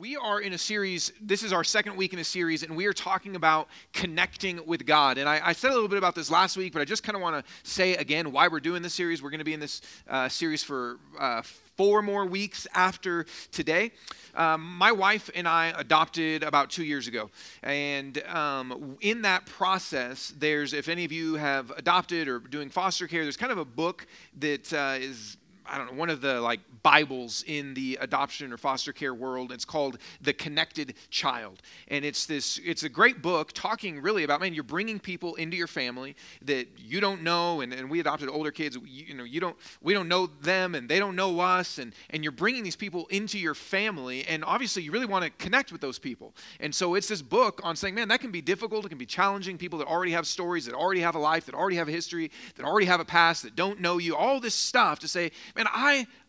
We are in a series, this is our second week in a series, and we are talking about connecting with God. And I said a little bit about this last week, but I just kind of want to say again why we're doing this series. We're going to be in this series for 4 more weeks after today. My wife and I adopted about 2 years ago. And in that process, there's, if any of you have adopted or doing foster care, there's kind of a book that is, I don't know, one of the like Bibles in the adoption or foster care world. It's called The Connected Child. And it's a great book talking really about, man, you're bringing people into your family that you don't know. And we adopted older kids, we don't know them and they don't know us. And you're bringing these people into your family. And obviously you really want to connect with those people. And so it's this book on saying, man, that can be difficult. It can be challenging. People that already have stories, that already have a life, that already have a history, that already have a past, that don't know you, all this stuff to say, man,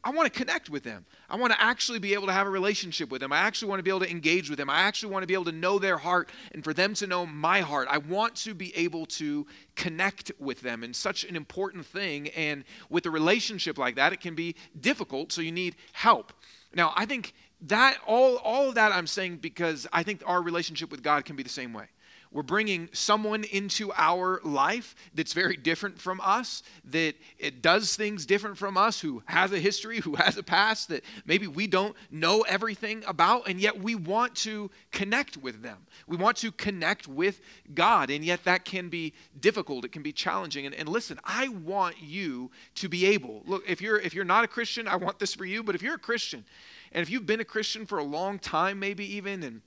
I want to connect with them. I want to actually be able to have a relationship with them. I actually want to be able to engage with them. I actually want to be able to know their heart and for them to know my heart. I want to be able to connect with them, and such an important thing. And with a relationship like that, it can be difficult, so you need help. Now, I think that all of that I'm saying because I think our relationship with God can be the same way. We're bringing someone into our life that's very different from us, that it does things different from us, who has a history, who has a past that maybe we don't know everything about, and yet we want to connect with them. We want to connect with God, and yet that can be difficult. It can be challenging. And listen, I want you to be able, look, if you're not a Christian, I want this for you, but if you're a Christian, and if you've been a Christian for a long time maybe even, and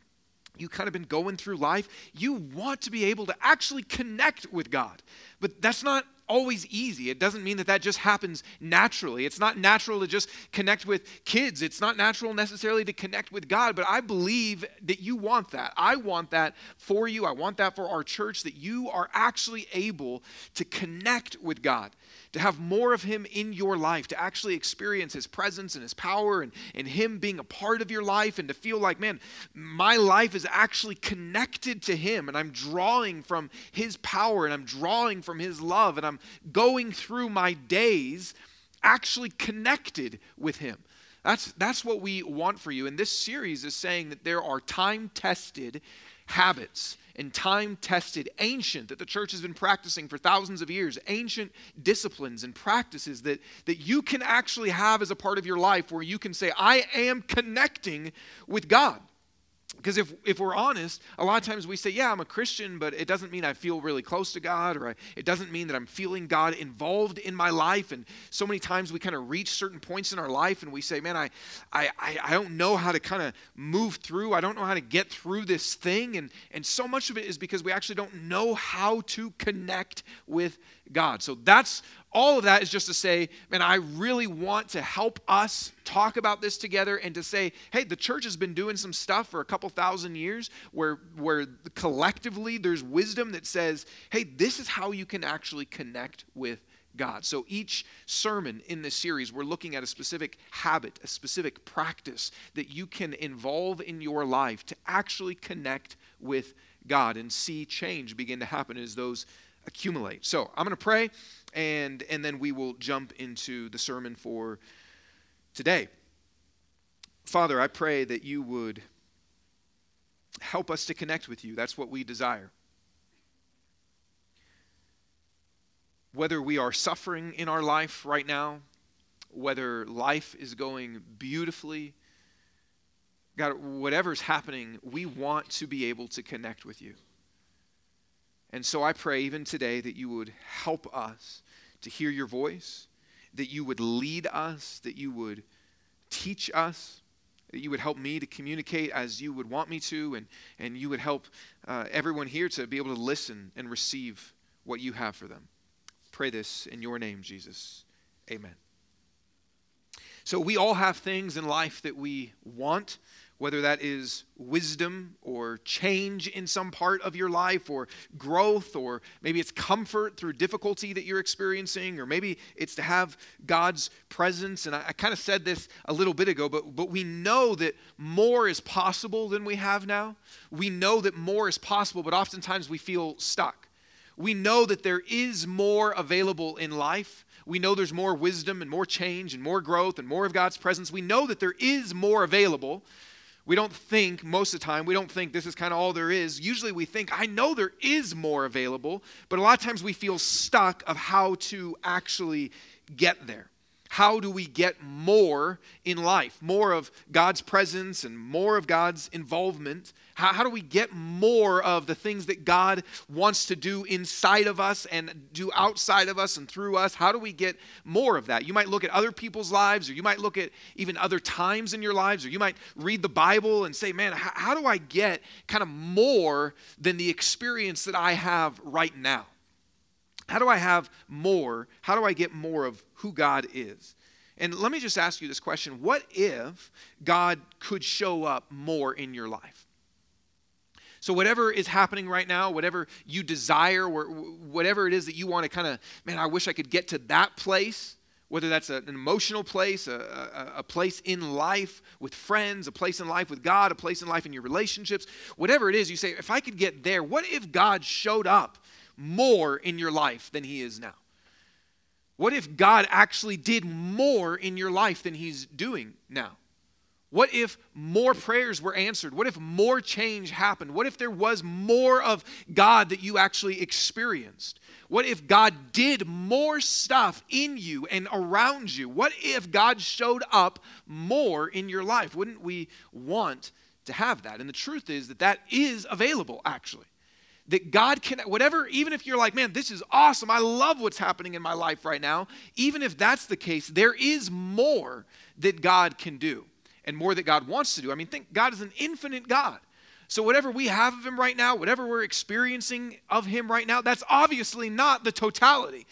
you kind of been going through life, you want to be able to actually connect with God. But that's not always easy. It doesn't mean that just happens naturally. It's not natural to just connect with kids. It's not natural necessarily to connect with God, but I believe that you want that. I want that for you. I want that for our church, that you are actually able to connect with God, to have more of Him in your life, to actually experience His presence and His power and Him being a part of your life, and to feel like, man, my life is actually connected to Him, and I'm drawing from His power, and I'm drawing from His love, and I'm going through my days actually connected with Him. That's what we want for you. And this series is saying that there are time-tested habits and time-tested ancient, that the church has been practicing for thousands of years, ancient disciplines and practices that you can actually have as a part of your life where you can say, I am connecting with God. Because if we're honest, a lot of times we say, yeah, I'm a Christian, but it doesn't mean I feel really close to God, or it doesn't mean that I'm feeling God involved in my life. And so many times we kind of reach certain points in our life and we say, man, I don't know how to kind of move through. I don't know how to get through this thing. And so much of it is because we actually don't know how to connect with God. So that's all of that is just to say, man, I really want to help us talk about this together and to say, hey, the church has been doing some stuff for a couple thousand years where collectively there's wisdom that says, hey, this is how you can actually connect with God. So each sermon in this series, we're looking at a specific habit, a specific practice that you can involve in your life to actually connect with God and see change begin to happen as those accumulate. So I'm going to pray, and then we will jump into the sermon for today. Father, I pray that you would help us to connect with you. That's what we desire. Whether we are suffering in our life right now, whether life is going beautifully, God, whatever's happening, we want to be able to connect with you. And so I pray even today that you would help us to hear your voice, that you would lead us, that you would teach us, that you would help me to communicate as you would want me to, and you would help everyone here to be able to listen and receive what you have for them. Pray this in your name, Jesus. Amen. So we all have things in life that we want, whether that is wisdom or change in some part of your life or growth, or maybe it's comfort through difficulty that you're experiencing, or maybe it's to have God's presence. And I kind of said this a little bit ago, but we know that more is possible than we have now. We know that more is possible, but oftentimes we feel stuck. We know that there is more available in life. We know there's more wisdom and more change and more growth and more of God's presence. We know that there is more available. We don't think, most of the time, we don't think this is kind of all there is. Usually we think, I know there is more available, but a lot of times we feel stuck of how to actually get there. How do we get more in life? More of God's presence and more of God's involvement. How do we get more of the things that God wants to do inside of us and do outside of us and through us? How do we get more of that? You might look at other people's lives, or you might look at even other times in your lives, or you might read the Bible and say, man, how do I get kind of more than the experience that I have right now? How do I have more? How do I get more of who God is? And let me just ask you this question. What if God could show up more in your life? So whatever is happening right now, whatever you desire, whatever it is that you want to kind of, man, I wish I could get to that place, whether that's an emotional place, a place in life with friends, a place in life with God, a place in life in your relationships, whatever it is, you say, if I could get there, what if God showed up more in your life than he is now? What if God actually did more in your life than he's doing now? What if more prayers were answered? What if more change happened? What if there was more of God that you actually experienced? What if God did more stuff in you and around you? What if God showed up more in your life? Wouldn't we want to have that? And the truth is that that is available, actually. That God can, whatever, even if you're like, man, this is awesome, I love what's happening in my life right now, even if that's the case, there is more that God can do and more that God wants to do. I mean, think God is an infinite God. So whatever we have of him right now, whatever we're experiencing of him right now, that's obviously not the totality.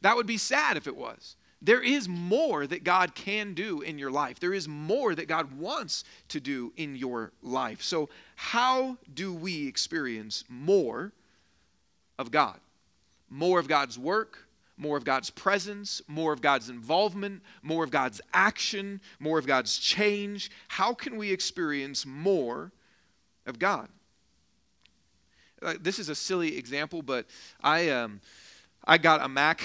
That would be sad if it was. There is more that God can do in your life. There is more that God wants to do in your life. So how do we experience more of God? More of God's work, more of God's presence, more of God's involvement, more of God's action, more of God's change. How can we experience more of God? This is a silly example, but I got a Mac.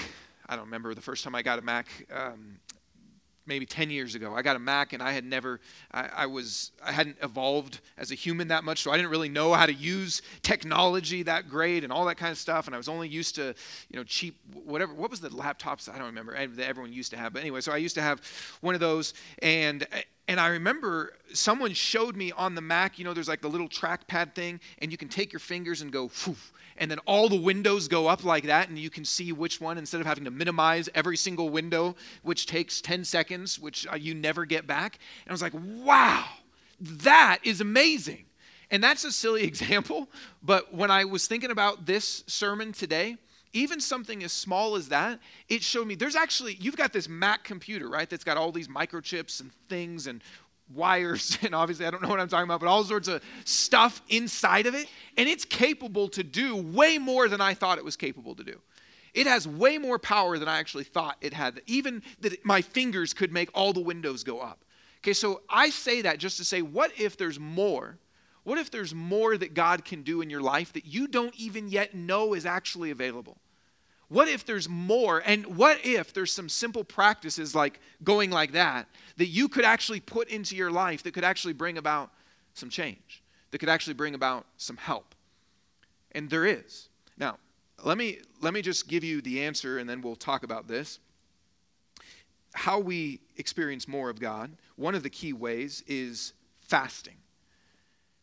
I don't remember the first time I got a Mac, maybe 10 years ago. I got a Mac and I had never, I hadn't evolved as a human that much, so I didn't really know how to use technology that great and all that kind of stuff. And I was only used to, cheap, whatever. What was the laptops? I don't remember that everyone used to have. But anyway, so I used to have one of those. And I remember someone showed me on the Mac, there's like the little trackpad thing, and you can take your fingers and go, whew, and then all the windows go up like that, and you can see which one, instead of having to minimize every single window, which takes 10 seconds, which you never get back. And I was like, wow, that is amazing. And that's a silly example, but when I was thinking about this sermon today, even something as small as that, it showed me there's actually, you've got this Mac computer, right? That's got all these microchips and things and wires, and obviously I don't know what I'm talking about, but all sorts of stuff inside of it. And it's capable to do way more than I thought it was capable to do. It has way more power than I actually thought it had, even that my fingers could make all the windows go up. Okay, so I say that just to say, what if there's more? What if there's more that God can do in your life that you don't even yet know is actually available? What if there's more? And what if there's some simple practices like going like that you could actually put into your life that could actually bring about some change, that could actually bring about some help? And there is. Now, let me just give you the answer, and then we'll talk about this. How we experience more of God, one of the key ways is fasting.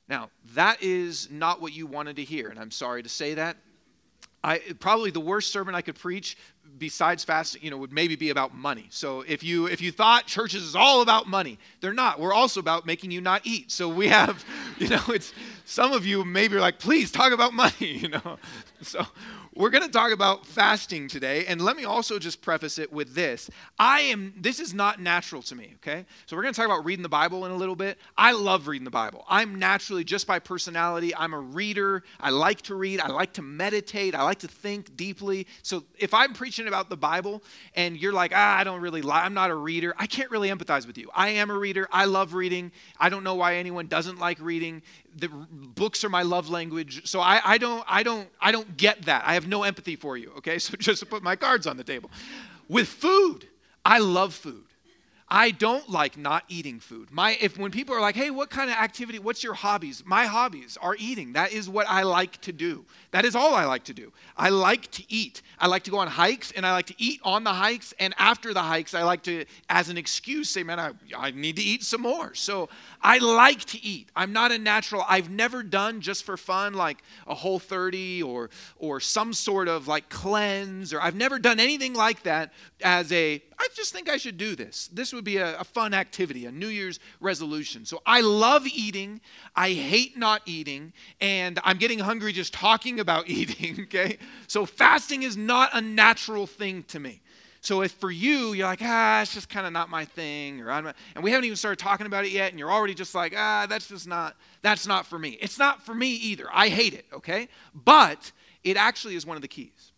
Now, that is not what you wanted to hear, and I'm sorry to say that. Probably the worst sermon I could preach besides fasting, would maybe be about money. So if you thought churches is all about money, they're not. We're also about making you not eat. So we have, it's some of you maybe are like, please talk about money, So we're going to talk about fasting today. And let me also just preface it with this. This is not natural to me, okay? So we're going to talk about reading the Bible in a little bit. I love reading the Bible. I'm naturally, just by personality, I'm a reader. I like to read. I like to meditate. I like to think deeply. So if I'm preaching about the Bible and you're like, I don't really I'm not a reader, I can't really empathize with you. I am a reader. I love reading. I don't know why anyone doesn't like reading. The books are my love language. So I don't get that. I have no empathy for you, okay? So just to put my cards on the table. With food, I love food. I don't like not eating food. When people are like, hey, what kind of activity, what's your hobbies? My hobbies are eating. That is what I like to do. That is all I like to do. I like to eat. I like to go on hikes, and I like to eat on the hikes, and after the hikes, I like to, as an excuse, say, man, I need to eat some more. So I like to eat. I'm not a natural. I've never done just for fun like a Whole30 or some sort of like cleanse, or I've never done anything like that as a, I just think I should do this. This would be a fun activity, a New Year's resolution. So I love eating. I hate not eating. And I'm getting hungry just talking about eating, okay? So fasting is not a natural thing to me. So if for you, you're like, it's just kind of not my thing, and we haven't even started talking about it yet, and you're already just like, that's not for me. It's not for me either. I hate it, okay? But it actually is one of the keys.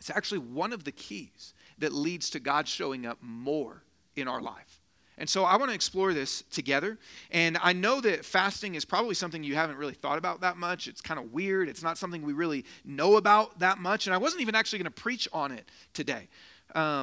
It's actually one of the keys that leads to God showing up more in our life. And so I want to explore this together. And I know that fasting is probably something you haven't really thought about that much. It's kind of weird. It's not something we really know about that much. And I wasn't even actually going to preach on it today. I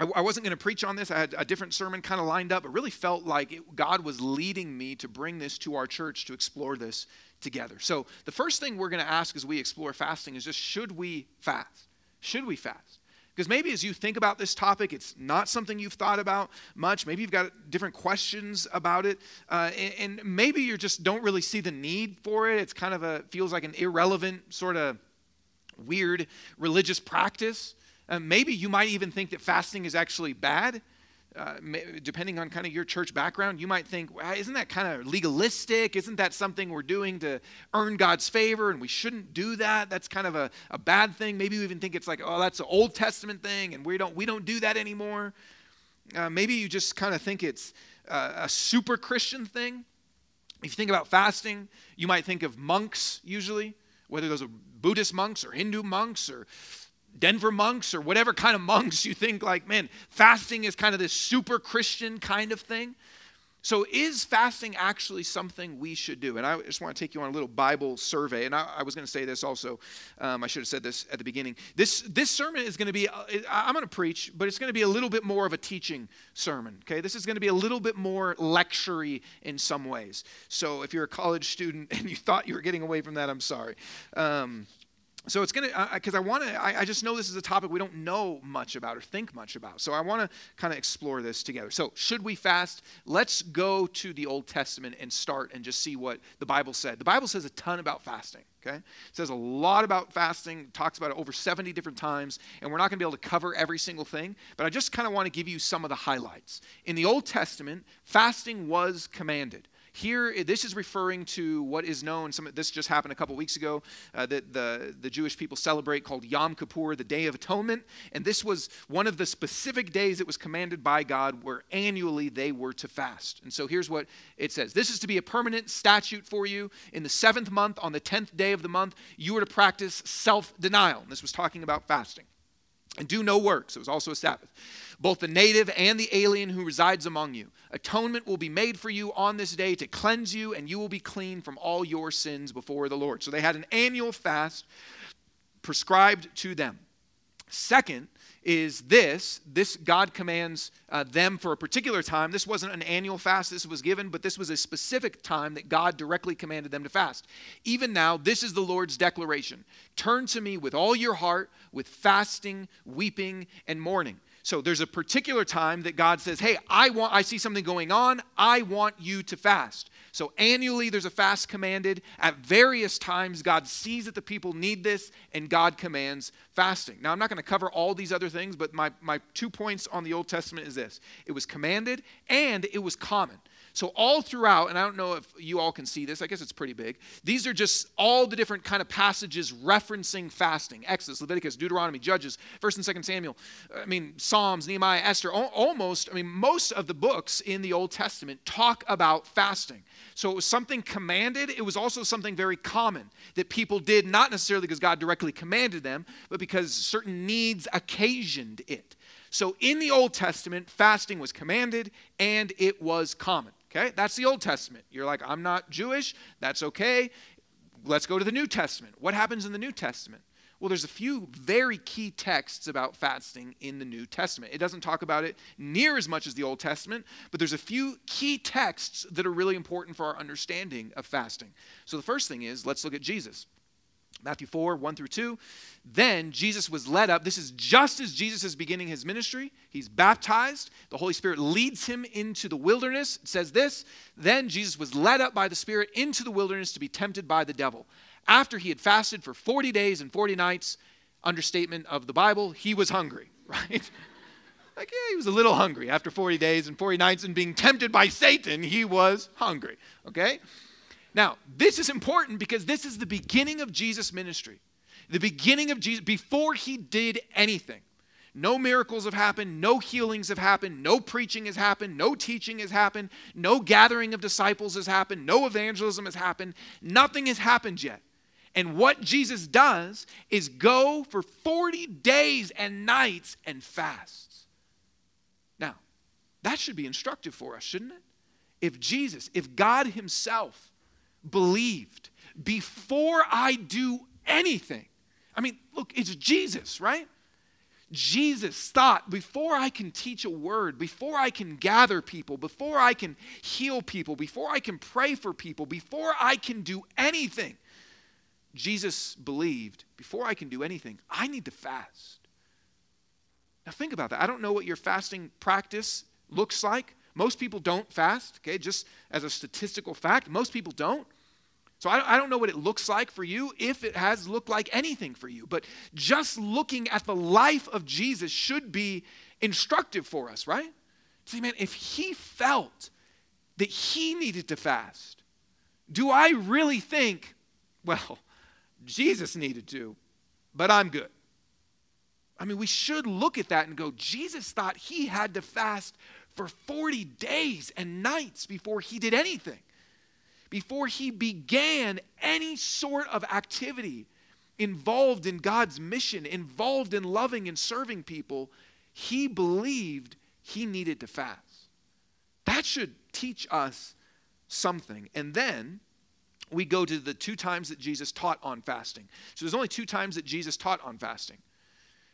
wasn't going to preach on this. I had a different sermon kind of lined up. It really felt like God was leading me to bring this to our church to explore this together. So the first thing we're going to ask as we explore fasting is just, should we fast? Should we fast? Because maybe as you think about this topic, it's not something you've thought about much. Maybe you've got different questions about it. And maybe you just don't really see the need for it. It's kind of feels like an irrelevant sort of weird religious practice. Maybe you might even think that fasting is actually bad. Depending on kind of your church background, you might think, well, isn't that kind of legalistic? Isn't that something we're doing to earn God's favor, and we shouldn't do that? That's kind of a bad thing. Maybe you even think it's like, oh, that's an Old Testament thing, and we don't do that anymore. Maybe you just kind of think it's a super Christian thing. If you think about fasting, you might think of monks usually, whether those are Buddhist monks or Hindu monks or Denver monks or whatever kind of monks you think like, man, fasting is kind of this super Christian kind of thing. So is fasting actually something we should do? And I just want to take you on a little Bible survey. And I was going to say this also. I should have said this at the beginning. This sermon is going to be, I'm going to preach, but it's going to be a little bit more of a teaching sermon. Okay, this is going to be a little bit more lecture-y in some ways. So if you're a college student and you thought you were getting away from that, I'm sorry. So it's going to, because I just know this is a topic we don't know much about or think much about. So I want to kind of explore this together. So should we fast? Let's go to the Old Testament and start and just see what the Bible said. The Bible says a ton about fasting, okay? It says a lot about fasting. It talks about it over 70 different times. And we're not going to be able to cover every single thing. But I just kind of want to give you some of the highlights. In the Old Testament, fasting was commanded. Here, this is referring to what is known, this just happened a couple weeks ago, that the Jewish people celebrate called Yom Kippur, the Day of Atonement. And this was one of the specific days that was commanded by God where annually they were to fast. And so here's what it says. This is to be a permanent statute for you. In the 7th month, on the 10th day of the month, you are to practice self-denial. And this was talking about fasting. And do no works. It was also a Sabbath. Both the native and the alien who resides among you. Atonement will be made for you on this day to cleanse you, and you will be clean from all your sins before the Lord. So they had an annual fast prescribed to them. Second is this God commands them for a particular time. This wasn't an annual fast. This was given, but this was a specific time that God directly commanded them to fast. Even now, this is the Lord's declaration. Turn to me with all your heart, with fasting, weeping, and mourning. So there's a particular time that God says, hey, I see something going on. I want you to fast. So annually there's a fast commanded. At various times, God sees that the people need this and God commands fasting. Now, I'm not going to cover all these other things, but my 2 points on the Old Testament is this. It was commanded and it was common. So all throughout, and I don't know if you all can see this. I guess it's pretty big. These are just all the different kind of passages referencing fasting. Exodus, Leviticus, Deuteronomy, Judges, 1st and 2nd Samuel. Psalms, Nehemiah, Esther. Most of the books in the Old Testament talk about fasting. So it was something commanded. It was also something very common that people did, not necessarily because God directly commanded them, but because certain needs occasioned it. So in the Old Testament, fasting was commanded and it was common. Okay, that's the Old Testament. You're like, I'm not Jewish. That's okay. Let's go to the New Testament. What happens in the New Testament? Well, there's a few very key texts about fasting in the New Testament. It doesn't talk about it near as much as the Old Testament, but there's a few key texts that are really important for our understanding of fasting. So the first thing is, let's look at Jesus. Matthew 4, 1 through 2. Then Jesus was led up. This is just as Jesus is beginning his ministry. He's baptized. The Holy Spirit leads him into the wilderness. It says this, then Jesus was led up by the Spirit into the wilderness to be tempted by the devil. After he had fasted for 40 days and 40 nights, understatement of the Bible, he was hungry, right? Like, yeah, he was a little hungry. After 40 days and 40 nights and being tempted by Satan, he was hungry, okay? Now, this is important because this is the beginning of Jesus' ministry. The beginning of Jesus, before he did anything. No miracles have happened, no healings have happened, no preaching has happened, no teaching has happened, no gathering of disciples has happened, no evangelism has happened, nothing has happened yet. And what Jesus does is go for 40 days and nights and fasts. Now, that should be instructive for us, shouldn't it? If God himself believed, before I do anything, I mean, look, it's Jesus, right? Jesus thought, before I can teach a word, before I can gather people, before I can heal people, before I can pray for people, before I can do anything, Jesus believed, before I can do anything, I need to fast. Now think about that. I don't know what your fasting practice looks like. Most people don't fast, okay? Just as a statistical fact, most people don't. So I don't know what it looks like for you, if it has looked like anything for you. But just looking at the life of Jesus should be instructive for us, right? See, man, if he felt that he needed to fast, do I really think, well, Jesus needed to, but I'm good? I mean, we should look at that and go, Jesus thought he had to fast for 40 days and nights before he did anything, before he began any sort of activity involved in God's mission, involved in loving and serving people. He believed he needed to fast. That should teach us something. And then we go to the two times that Jesus taught on fasting. So there's only two times that Jesus taught on fasting.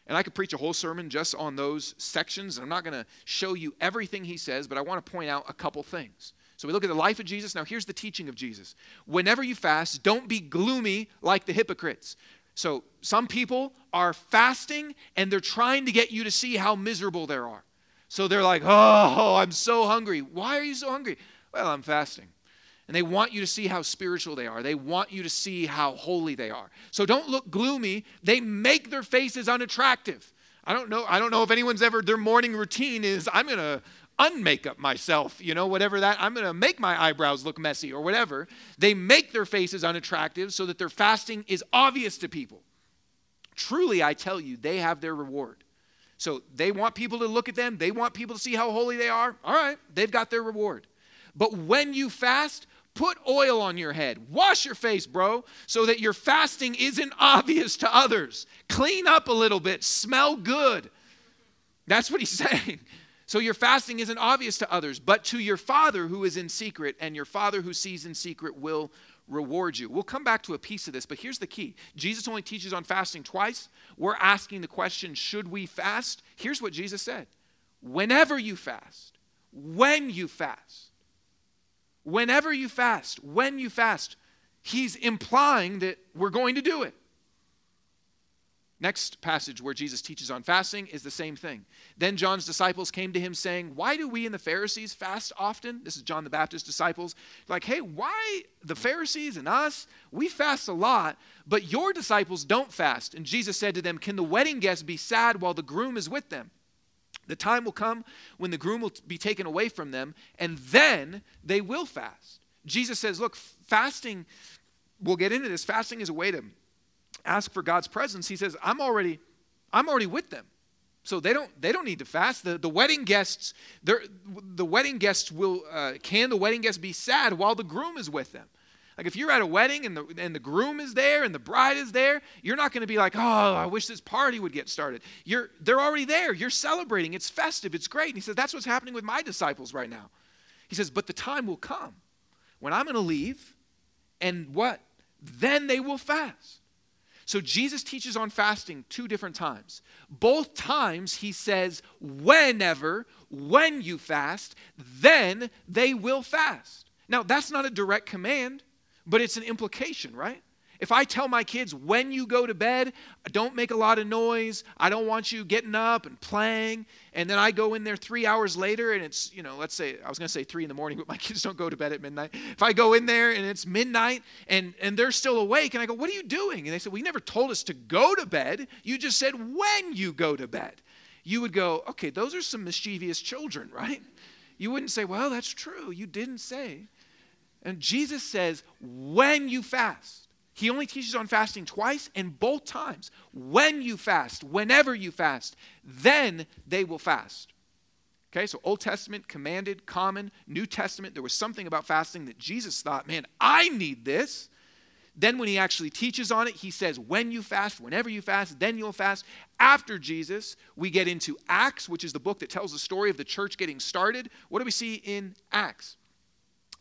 And I could preach a whole sermon just on those sections. I'm not going to show you everything he says, but I want to point out a couple things. So we look at the life of Jesus. Now here's the teaching of Jesus. Whenever you fast, don't be gloomy like the hypocrites. So some people are fasting and they're trying to get you to see how miserable they are. So they're like, oh, I'm so hungry. Why are you so hungry? Well, I'm fasting. And they want you to see how spiritual they are. They want you to see how holy they are. So don't look gloomy. They make their faces unattractive. I don't know if anyone's ever, their morning routine is, I'm going to unmake up myself, you know, whatever that, I'm going to make my eyebrows look messy or whatever. They make their faces unattractive so that their fasting is obvious to people. Truly, I tell you, they have their reward. So they want people to look at them. They want people to see how holy they are. All right, they've got their reward. But when you fast, put oil on your head. Wash your face, bro, so that your fasting isn't obvious to others. Clean up a little bit. Smell good. That's what he's saying. So your fasting isn't obvious to others, but to your Father who is in secret, and your Father who sees in secret will reward you. We'll come back to a piece of this, but here's the key. Jesus only teaches on fasting twice. We're asking the question, should we fast? Here's what Jesus said. Whenever you fast, when you fast. Whenever you fast, when you fast, he's implying that we're going to do it. Next passage where Jesus teaches on fasting is the same thing. Then John's disciples came to him saying, why do we and the Pharisees fast often? This is John the Baptist's disciples. Like, hey, why the Pharisees and us, we fast a lot, but your disciples don't fast. And Jesus said to them, can the wedding guests be sad while the groom is with them? The time will come when the groom will be taken away from them, and then they will fast. Jesus says, look, fasting, we'll get into this. Fasting is a way to ask for God's presence. He says, I'm already with them. So they don't need to fast. Can the wedding guests be sad while the groom is with them? Like if you're at a wedding and the groom is there and the bride is there, you're not going to be like, oh, I wish this party would get started. They're already there. You're celebrating. It's festive. It's great. And he says, that's what's happening with my disciples right now. He says, but the time will come when I'm going to leave and what? Then they will fast. So Jesus teaches on fasting two different times. Both times he says, when you fast, then they will fast. Now, that's not a direct command, but it's an implication, right? If I tell my kids, when you go to bed, don't make a lot of noise. I don't want you getting up and playing. And then I go in there 3 hours later and it's, let's say, I was going to say 3 in the morning, but my kids don't go to bed at midnight. If I go in there and it's midnight and they're still awake and I go, what are you doing? And they said, well, you never told us to go to bed. You just said, when you go to bed. You would go, okay, those are some mischievous children, right? You wouldn't say, well, that's true. You didn't say. And Jesus says, when you fast. He only teaches on fasting twice, and both times, when you fast, whenever you fast, then they will fast. Okay, so Old Testament, commanded, common, New Testament, there was something about fasting that Jesus thought, man, I need this. Then when he actually teaches on it, he says, when you fast, whenever you fast, then you'll fast. After Jesus, we get into Acts, which is the book that tells the story of the church getting started. What do we see in Acts?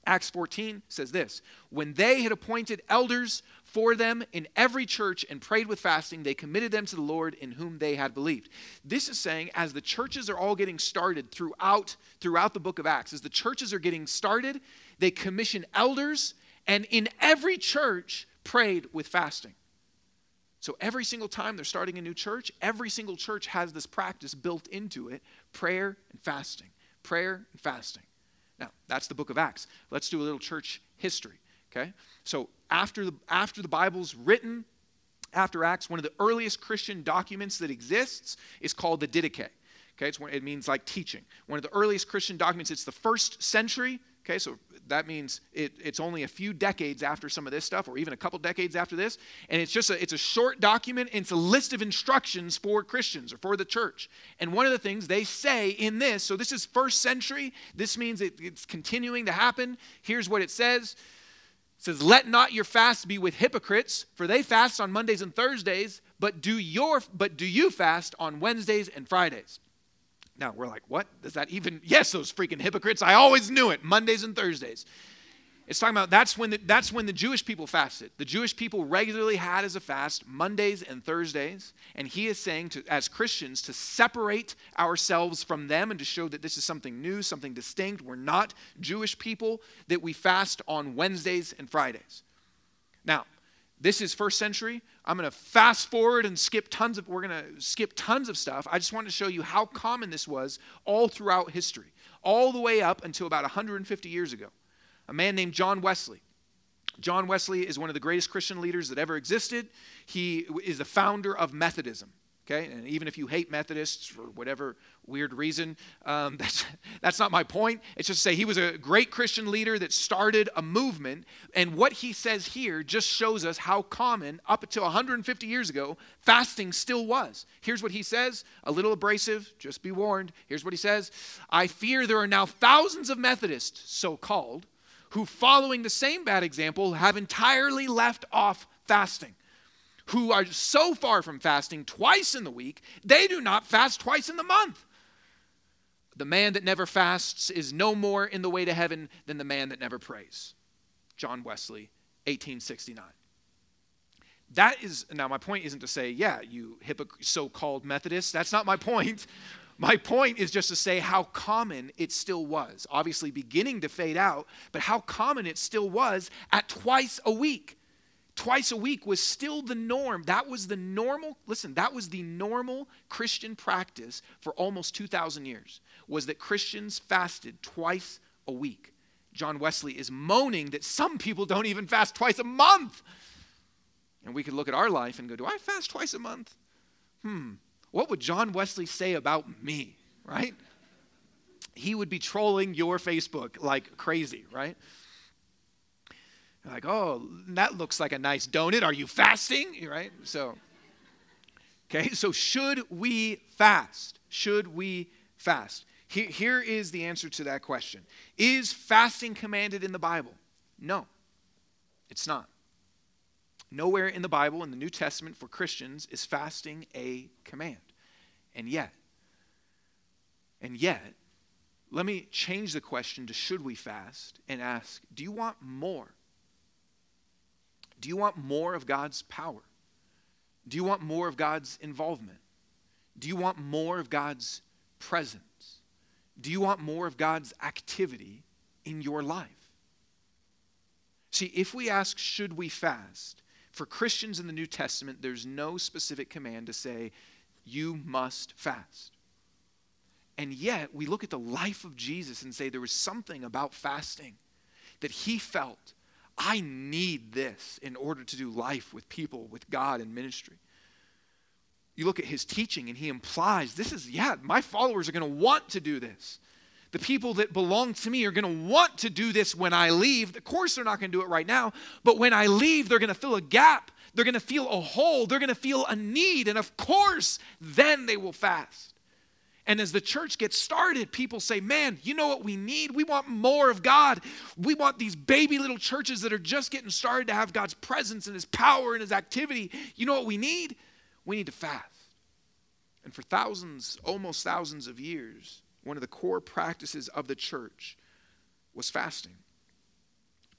Acts 14 says this, when they had appointed elders for them in every church and prayed with fasting, they committed them to the Lord in whom they had believed. This is saying as the churches are all getting started throughout the book of Acts, as the churches are getting started, they commission elders and in every church prayed with fasting. So every single time they're starting a new church, every single church has this practice built into it, prayer and fasting, prayer and fasting. Now, that's the book of Acts. Let's do a little church history, okay? So after the Bible's written, after Acts, one of the earliest Christian documents that exists is called the Didache, okay? It means like teaching. One of the earliest Christian documents, it's the 1st century, okay? So that means it's only a few decades after some of this stuff, or even a couple decades after this, and it's a short document, and it's a list of instructions for Christians or for the church. And one of the things they say in this, so this is 1st century, this means it's continuing to happen. Here's what it says. It says, let not your fast be with hypocrites, for they fast on Mondays and Thursdays, but do you fast on Wednesdays and Fridays. Now, we're like, what? Does that even? Yes, those freaking hypocrites. I always knew it. Mondays and Thursdays. It's talking about that's when the Jewish people fasted. The Jewish people regularly had as a fast Mondays and Thursdays. And he is saying as Christians to separate ourselves from them and to show that this is something new, something distinct. We're not Jewish people, that we fast on Wednesdays and Fridays. Now, this is 1st century. I'm going to fast forward and skip tons of stuff. I just want to show you how common this was all throughout history, all the way up until about 150 years ago. A man named John Wesley. John Wesley is one of the greatest Christian leaders that ever existed. He is the founder of Methodism. Okay, and even if you hate Methodists for whatever weird reason, that's not my point. It's just to say he was a great Christian leader that started a movement. And what he says here just shows us how common, up until 150 years ago, fasting still was. Here's what he says, a little abrasive, just be warned. Here's what he says. I fear there are now thousands of Methodists, so-called, who following the same bad example have entirely left off fasting, who are so far from fasting twice in the week, they do not fast twice in the month. The man that never fasts is no more in the way to heaven than the man that never prays. John Wesley, 1869. That is, now my point isn't to say, yeah, you so-called Methodists. That's not my point. My point is just to say how common it still was. Obviously beginning to fade out, but how common it still was at twice a week. Twice a week was still the norm. That was the normal Christian practice for almost 2,000 years, was that Christians fasted twice a week. John Wesley is moaning that some people don't even fast twice a month. And we could look at our life and go, do I fast twice a month? What would John Wesley say about me, right? He would be trolling your Facebook like crazy, right? Like, oh, that looks like a nice donut. Are you fasting? Right? So should we fast? Should we fast? Here is the answer to that question. Is fasting commanded in the Bible? No, it's not. Nowhere in the Bible, in the New Testament for Christians, is fasting a command. And yet, let me change the question to should we fast and ask, do you want more? Do you want more of God's power? Do you want more of God's involvement? Do you want more of God's presence? Do you want more of God's activity in your life? See, if we ask, should we fast? For Christians in the New Testament, there's no specific command to say, you must fast. And yet, we look at the life of Jesus and say there was something about fasting that he felt, I need this in order to do life with people, with God and ministry. You look at his teaching and he implies, this is, my followers are going to want to do this. The people that belong to me are going to want to do this when I leave. Of course, they're not going to do it right now, but when I leave, they're going to fill a gap. They're going to feel a hole. They're going to feel a need. And of course, then they will fast. And as the church gets started, people say, man, you know what we need? We want more of God. We want these baby little churches that are just getting started to have God's presence and his power and his activity. You know what we need? We need to fast. And for thousands, almost thousands of years, one of the core practices of the church was fasting.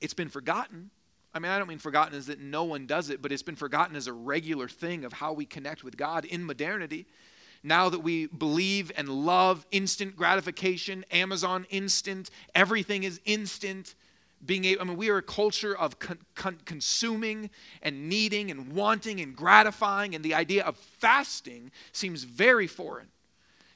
It's been forgotten. I mean, I don't mean forgotten as that no one does it, but it's been forgotten as a regular thing of how we connect with God in modernity. Now that we believe and love instant gratification, Amazon instant, everything is instant. We are a culture of consuming and needing and wanting and gratifying, and the idea of fasting seems very foreign.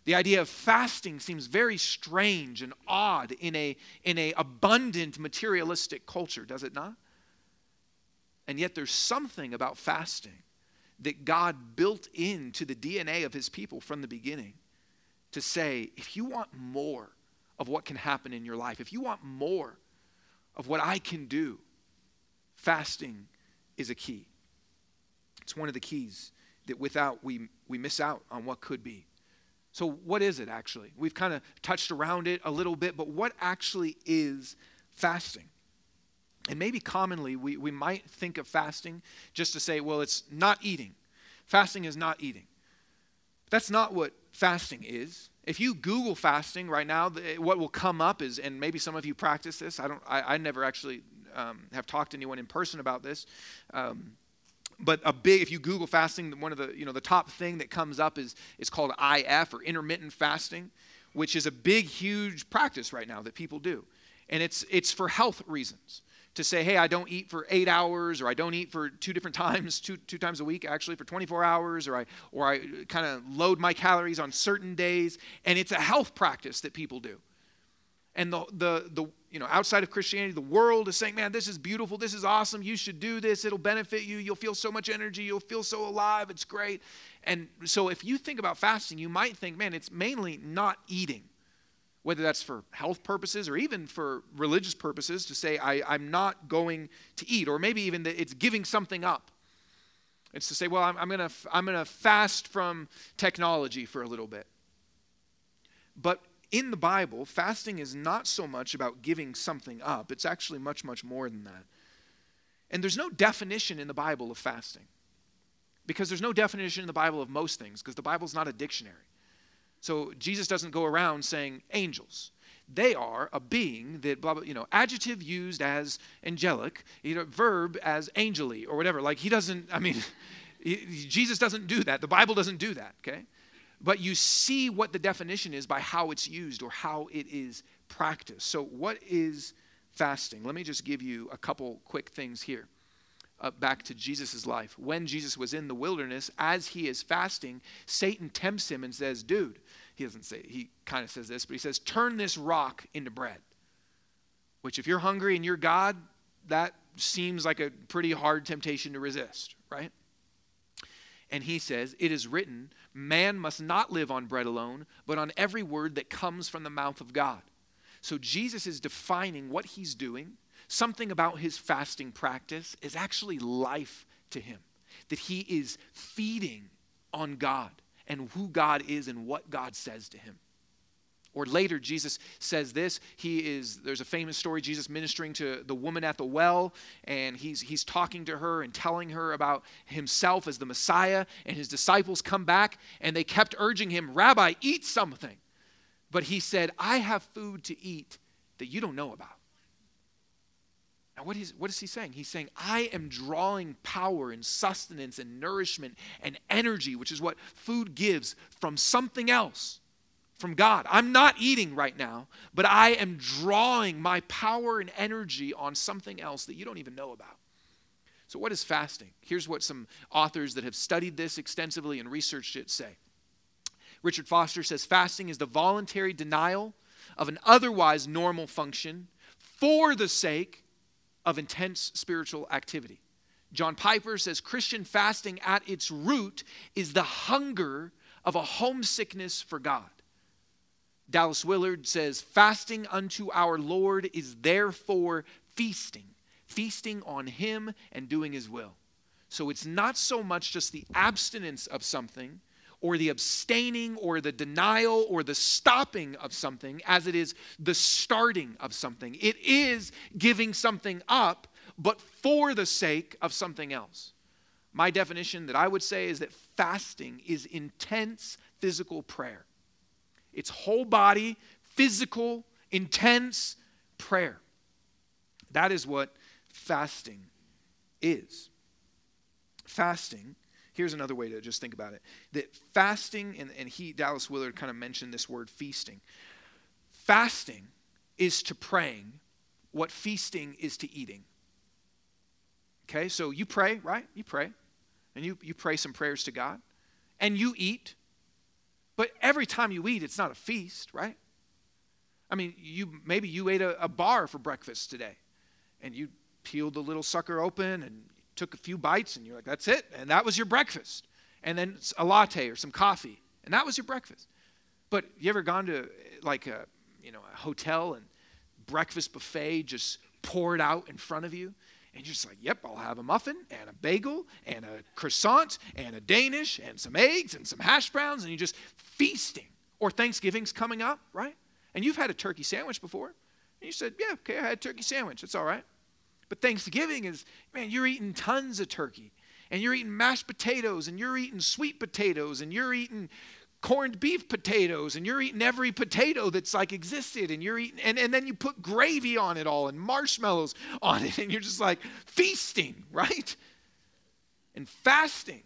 The idea of fasting seems very strange and odd in an abundant materialistic culture, does it not? And yet there's something about fasting that God built into the DNA of his people from the beginning to say, if you want more of what can happen in your life, if you want more of what I can do, fasting is a key. It's one of the keys that without we miss out on what could be. So what is it actually? We've kind of touched around it a little bit, but what actually is fasting? And maybe commonly we might think of fasting just to say, well, it's not eating. Fasting is not eating. That's not what fasting is. If you Google fasting right now, what will come up is, and maybe some of you practice this. I never actually have talked to anyone in person about this. But if you Google fasting, one of the, the top thing that comes up is, it's called IF or intermittent fasting, which is a big, huge practice right now that people do. And it's for health reasons. To say, hey, I don't eat for 8 hours, or I don't eat for two times a week, actually, for 24 hours, or I kind of load my calories on certain days. And it's a health practice that people do. And the outside of Christianity, the world is saying, man, this is beautiful, this is awesome, you should do this, it'll benefit you, you'll feel so much energy, you'll feel so alive, it's great. And so if you think about fasting, you might think, man, it's mainly not eating. Whether that's for health purposes or even for religious purposes, to say, I'm not going to eat, or maybe even that it's giving something up. It's to say, well, I'm gonna fast from technology for a little bit. But in the Bible, fasting is not so much about giving something up. It's actually much, much more than that. And there's no definition in the Bible of fasting, because there's no definition in the Bible of most things, because the Bible's not a dictionary. So Jesus doesn't go around saying angels. They are a being that, blah, blah, adjective used as angelic, verb as angely or whatever. Like Jesus doesn't do that. The Bible doesn't do that, okay? But you see what the definition is by how it's used or how it is practiced. So what is fasting? Let me just give you a couple quick things here. Back to Jesus' life. When Jesus was in the wilderness, as he is fasting, Satan tempts him and says, dude, he doesn't say, he kind of says this, but he says, turn this rock into bread. Which if you're hungry and you're God, that seems like a pretty hard temptation to resist, right? And he says, it is written, man must not live on bread alone, but on every word that comes from the mouth of God. So Jesus is defining what he's doing. Something about his fasting practice is actually life to him, that he is feeding on God and who God is and what God says to him. Or later, Jesus says this. There's a famous story, Jesus ministering to the woman at the well, and he's talking to her and telling her about himself as the Messiah, and his disciples come back, and they kept urging him, Rabbi, eat something. But he said, I have food to eat that you don't know about. Now, what is he saying? He's saying, I am drawing power and sustenance and nourishment and energy, which is what food gives, from something else, from God. I'm not eating right now, but I am drawing my power and energy on something else that you don't even know about. So what is fasting? Here's what some authors that have studied this extensively and researched it say. Richard Foster says, fasting is the voluntary denial of an otherwise normal function for the sake of intense spiritual activity. John Piper says, Christian fasting at its root is the hunger of a homesickness for God. Dallas Willard says, fasting unto our Lord is therefore feasting. Feasting on Him and doing His will. So it's not so much just the abstinence of something, or the abstaining, or the denial, or the stopping of something, as it is the starting of something. It is giving something up, but for the sake of something else. My definition that I would say is that fasting is intense physical prayer. It's whole body, physical, intense prayer. That is what fasting is. Fasting. Here's another way to just think about it. That fasting, Dallas Willard kind of mentioned this word feasting. Fasting is to praying what feasting is to eating. Okay, so you pray, right? You pray. And you pray some prayers to God. And you eat. But every time you eat, it's not a feast, right? I mean, maybe you ate a bar for breakfast today. And you peeled the little sucker open and took a few bites, and you're like, that's it. And that was your breakfast. And then a latte or some coffee. And that was your breakfast. But you ever gone to like a hotel and breakfast buffet just poured out in front of you? And you're just like, yep, I'll have a muffin and a bagel and a croissant and a Danish and some eggs and some hash browns. And you're just feasting. Or Thanksgiving's coming up, right? And you've had a turkey sandwich before. And you said, yeah, okay, I had a turkey sandwich. It's all right. But Thanksgiving is, man, you're eating tons of turkey, and you're eating mashed potatoes, and you're eating sweet potatoes, and you're eating corned beef potatoes, and you're eating every potato that's like existed, and you're eating, and then you put gravy on it all and marshmallows on it, and you're just like feasting, right? And fasting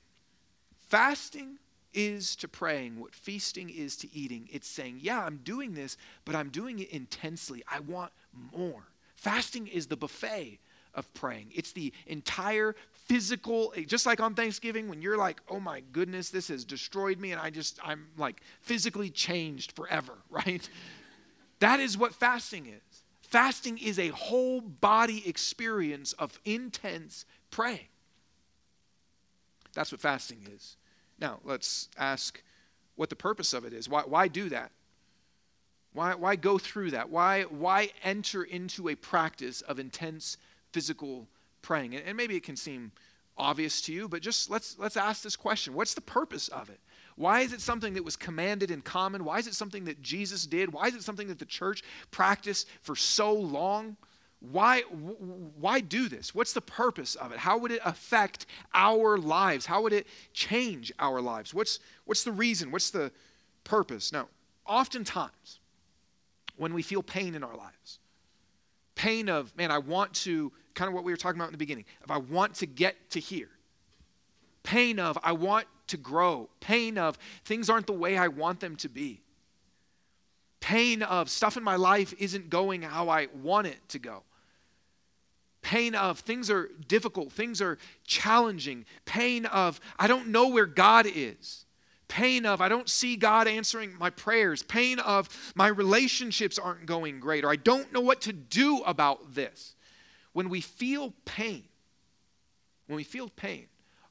is to praying what feasting is to eating. It's saying, yeah, I'm doing this, but I'm doing it intensely. I want more. Fasting is the buffet of praying. It's the entire physical, just like on Thanksgiving when you're like, oh my goodness, this has destroyed me and I'm like physically changed forever, right? That is what fasting is. Fasting is a whole body experience of intense praying. That's what fasting is. Now, let's ask what the purpose of it is. Why do that? Why go through that? Why enter into a practice of intense physical praying? And maybe it can seem obvious to you, but just let's ask this question. What's the purpose of it? Why is it something that was commanded in common? Why is it something that Jesus did? Why is it something that the church practiced for so long? Why do this? What's the purpose of it? How would it affect our lives? How would it change our lives? What's the reason? What's the purpose? Now, oftentimes, when we feel pain in our lives, pain of, man, I want to, kind of what we were talking about in the beginning, of I want to get to here, pain of I want to grow, pain of things aren't the way I want them to be, pain of stuff in my life isn't going how I want it to go, pain of things are difficult, things are challenging, pain of I don't know where God is. Pain of, I don't see God answering my prayers. Pain of, my relationships aren't going great, or I don't know what to do about this. When we feel pain,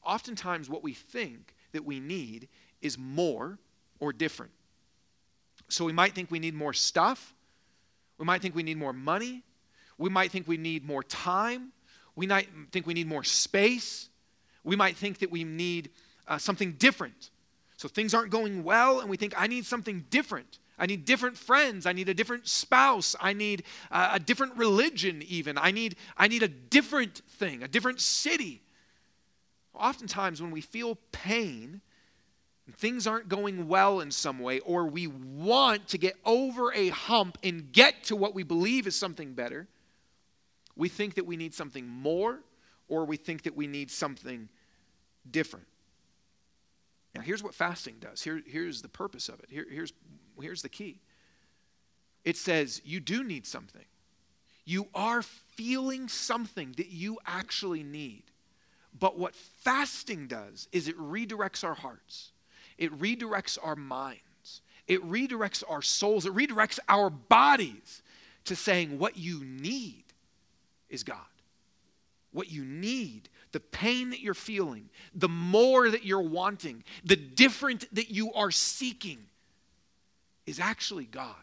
oftentimes what we think that we need is more or different. So we might think we need more stuff. We might think we need more money. We might think we need more time. We might think we need more space. We might think that we need something different. So things aren't going well, and we think, I need something different. I need different friends. I need a different spouse. I need a different religion even. I need a different thing, a different city. Oftentimes when we feel pain, things aren't going well in some way, or we want to get over a hump and get to what we believe is something better, We think that we need something more, or we think that we need something different. Now, here's what fasting does. Here's the purpose of it. Here's the key. It says you do need something. You are feeling something that you actually need. But what fasting does is it redirects our hearts. It redirects our minds. It redirects our souls. It redirects our bodies to saying what you need is God. What you need, the pain that you're feeling, the more that you're wanting, the different that you are seeking is actually God.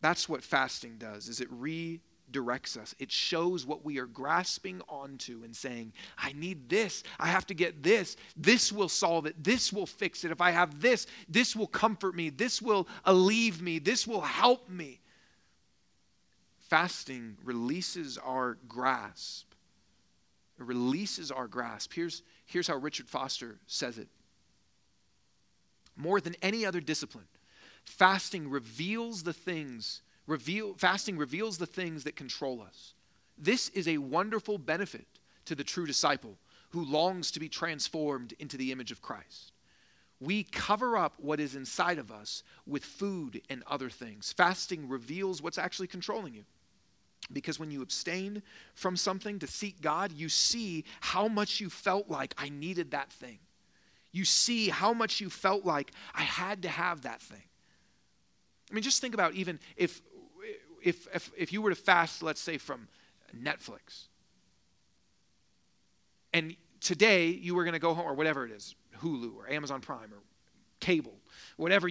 That's what fasting does, is it redirects us. It shows what we are grasping onto and saying, I need this. I have to get this. This will solve it. This will fix it. If I have this, this will comfort me. This will alleviate me. This will help me. Fasting releases our grasp. It releases our grasp. Here's how Richard Foster says it. More than any other discipline, fasting reveals the things that control us. This is a wonderful benefit to the true disciple who longs to be transformed into the image of Christ. We cover up what is inside of us with food and other things. Fasting reveals what's actually controlling you. Because when you abstain from something to seek God, you see how much you felt like I needed that thing. You see how much you felt like I had to have that thing. I mean, just think about even if you were to fast, let's say, from Netflix. And today you were going to go home, or whatever it is, Hulu or Amazon Prime or cable, whatever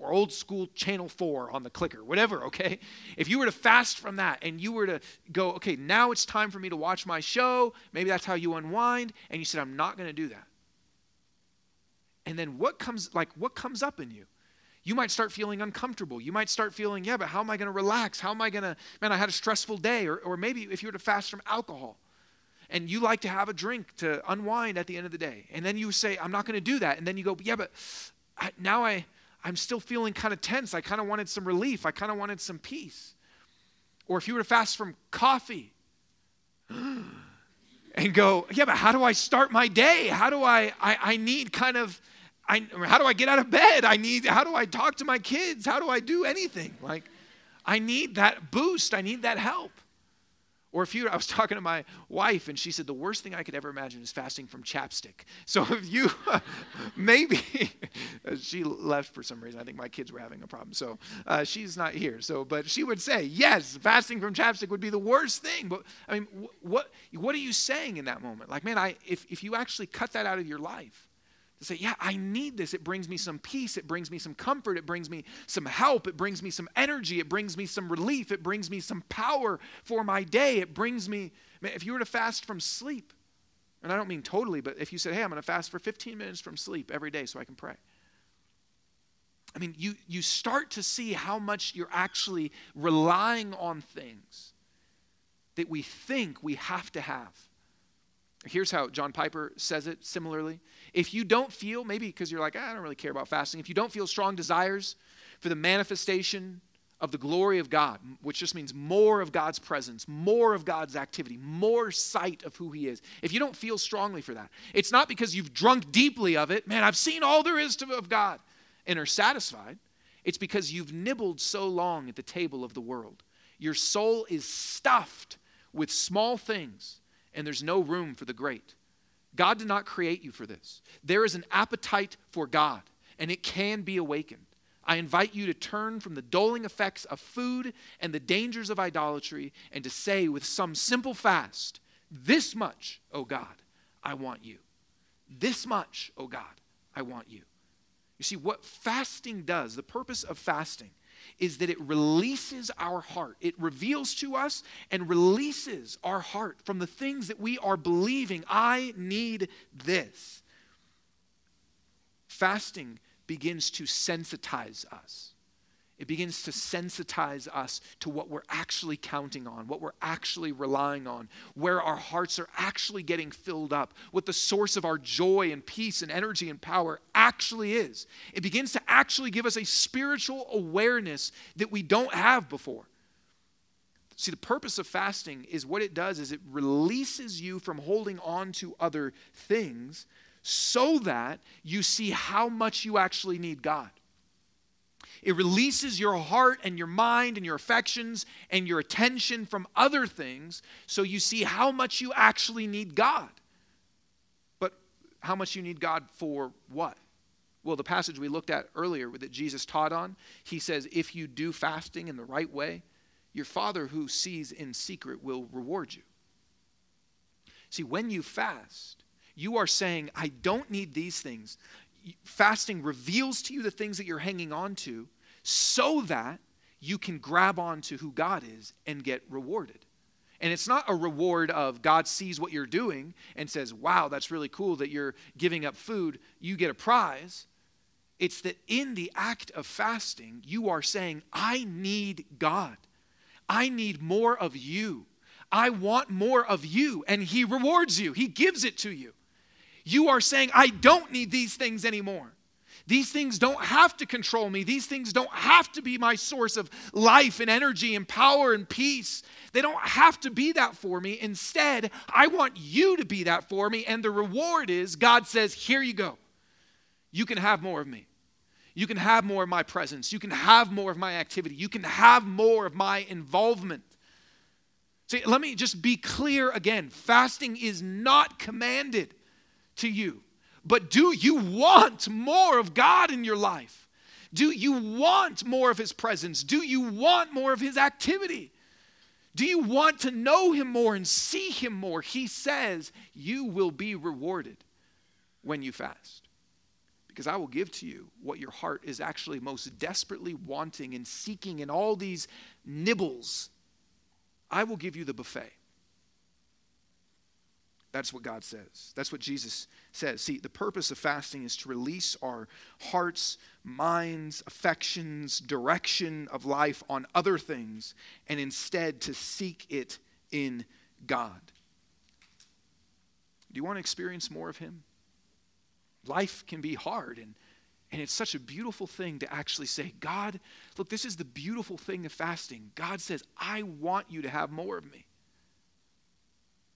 or old school Channel 4 on the clicker, whatever, okay? If you were to fast from that and you were to go, okay, now it's time for me to watch my show, maybe that's how you unwind, and you said, I'm not going to do that. And then what comes up in you? You might start feeling uncomfortable. You might start feeling, yeah, but how am I going to relax? How am I going to, man, I had a stressful day. Or maybe if you were to fast from alcohol, and you like to have a drink to unwind at the end of the day. And then you say, I'm not going to do that. And then you go, yeah, but I'm still feeling kind of tense. I kind of wanted some relief. I kind of wanted some peace. Or if you were to fast from coffee and go, yeah, but how do I start my day? How do I need kind of, how do I get out of bed? How do I talk to my kids? How do I do anything? Like, I need that boost. I need that help. Or I was talking to my wife, and she said, the worst thing I could ever imagine is fasting from chapstick. So if you, maybe, she left for some reason. I think my kids were having a problem. So she's not here. So, but she would say, yes, fasting from chapstick would be the worst thing. But I mean, what are you saying in that moment? Like, man, if you actually cut that out of your life, to say, yeah, I need this. It brings me some peace. It brings me some comfort. It brings me some help. It brings me some energy. It brings me some relief. It brings me some power for my day. It brings me, if you were to fast from sleep, and I don't mean totally, but if you said, hey, I'm going to fast for 15 minutes from sleep every day so I can pray. I mean, you start to see how much you're actually relying on things that we think we have to have. Here's how John Piper says it similarly. If you don't feel, maybe because you're like, I don't really care about fasting. If you don't feel strong desires for the manifestation of the glory of God, which just means more of God's presence, more of God's activity, more sight of who he is. If you don't feel strongly for that, it's not because you've drunk deeply of it. Man, I've seen all there is of God and are satisfied. It's because you've nibbled so long at the table of the world. Your soul is stuffed with small things. And there's no room for the great. God did not create you for this. There is an appetite for God, and it can be awakened. I invite you to turn from the dulling effects of food and the dangers of idolatry and to say with some simple fast, this much, oh God, I want you. This much, oh God, I want you. You see, what fasting does, the purpose of fasting, is that it releases our heart. It reveals to us and releases our heart from the things that we are believing. I need this. Fasting begins to sensitize us. It begins to sensitize us to what we're actually counting on, what we're actually relying on, where our hearts are actually getting filled up, what the source of our joy and peace and energy and power actually is. It begins to actually give us a spiritual awareness that we don't have before. See, the purpose of fasting is what it does is it releases you from holding on to other things so that you see how much you actually need God. It releases your heart and your mind and your affections and your attention from other things so you see how much you actually need God. But how much you need God for what? Well, the passage we looked at earlier that Jesus taught on, he says, if you do fasting in the right way, your Father who sees in secret will reward you. See, when you fast, you are saying, I don't need these things. Fasting reveals to you the things that you're hanging on to so that you can grab on to who God is and get rewarded. And it's not a reward of God sees what you're doing and says, wow, that's really cool that you're giving up food. You get a prize. It's that in the act of fasting, you are saying, I need God. I need more of you. I want more of you. And he rewards you. He gives it to you. You are saying, I don't need these things anymore. These things don't have to control me. These things don't have to be my source of life and energy and power and peace. They don't have to be that for me. Instead, I want you to be that for me. And the reward is God says, here you go. You can have more of me. You can have more of my presence. You can have more of my activity. You can have more of my involvement. See, let me just be clear again. Fasting is not commanded to you. But do you want more of God in your life? Do you want more of his presence? Do you want more of his activity? Do you want to know him more and see him more? He says, you will be rewarded when you fast. Because I will give to you what your heart is actually most desperately wanting and seeking in all these nibbles. I will give you the buffet. That's what God says. That's what Jesus says. See, the purpose of fasting is to release our hearts, minds, affections, direction of life on other things, and instead to seek it in God. Do you want to experience more of him? Life can be hard, and it's such a beautiful thing to actually say, God, look, this is the beautiful thing of fasting. God says, I want you to have more of me.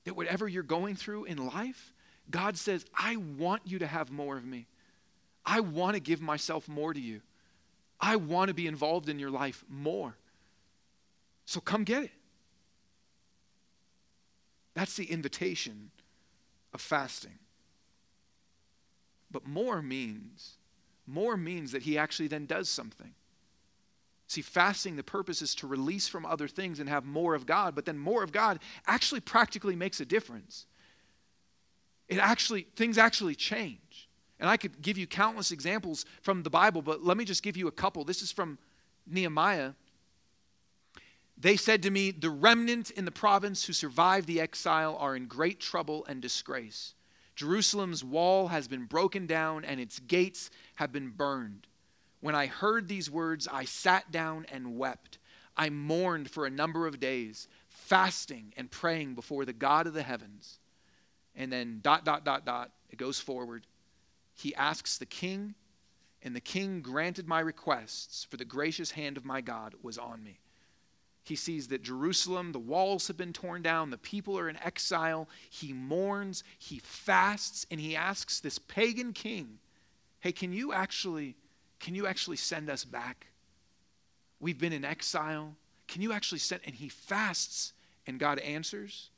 That whatever you're going through in life, God says, I want you to have more of me. I want to give myself more to you. I want to be involved in your life more. So come get it. That's the invitation of fasting. But more means that he actually then does something. See, fasting, the purpose is to release from other things and have more of God, but then more of God actually practically makes a difference. Things actually change. And I could give you countless examples from the Bible, but let me just give you a couple. This is from Nehemiah. They said to me, the remnant in the province who survived the exile are in great trouble and disgrace. Jerusalem's wall has been broken down and its gates have been burned. When I heard these words, I sat down and wept. I mourned for a number of days, fasting and praying before the God of the heavens. And then ... it goes forward. He asks the king, and the king granted my requests, for the gracious hand of my God was on me. He sees that Jerusalem, the walls have been torn down, the people are in exile. He mourns, he fasts, and he asks this pagan king, hey, can you actually send us back? We've been in exile. Can you actually send? And he fasts, and God answers.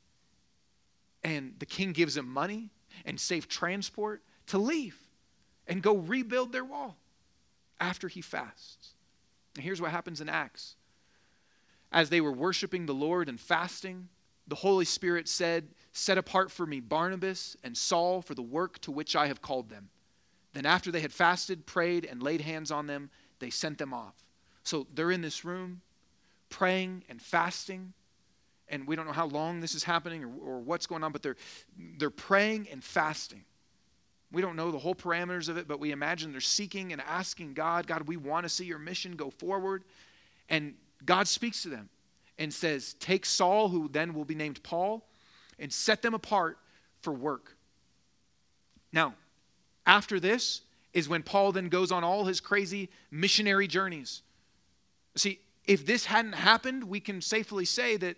And the king gives him money and safe transport to leave and go rebuild their wall after he fasts. And here's what happens in Acts. As they were worshiping the Lord and fasting, the Holy Spirit said, set apart for me Barnabas and Saul for the work to which I have called them. Then after they had fasted, prayed, and laid hands on them, they sent them off. So they're in this room praying and fasting. And we don't know how long this is happening or what's going on, but they're praying and fasting. We don't know the whole parameters of it, but we imagine they're seeking and asking God, God, we want to see your mission go forward. And God speaks to them and says, take Saul, who then will be named Paul, and set them apart for work. Now, after this is when Paul then goes on all his crazy missionary journeys. See, If this hadn't happened, we can safely say that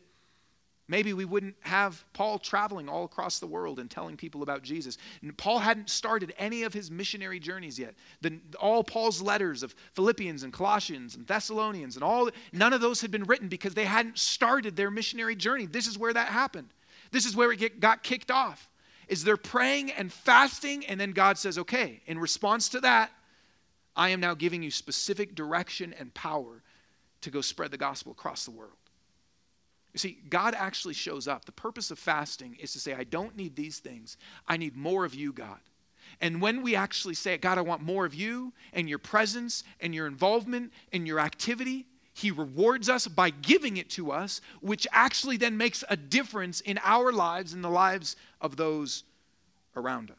maybe we wouldn't have Paul traveling all across the world and telling people about Jesus. And Paul hadn't started any of his missionary journeys yet. All Paul's letters of Philippians and Colossians and Thessalonians and all, none of those had been written because they hadn't started their missionary journey. This is where that happened. This is where it got kicked off. Is they're praying and fasting, and then God says, okay, in response to that, I am now giving you specific direction and power to go spread the gospel across the world. You see, God actually shows up. The purpose of fasting is to say, I don't need these things. I need more of you, God. And when we actually say, God, I want more of you and your presence and your involvement and your activity, he rewards us by giving it to us, which actually then makes a difference in our lives and the lives of those around us.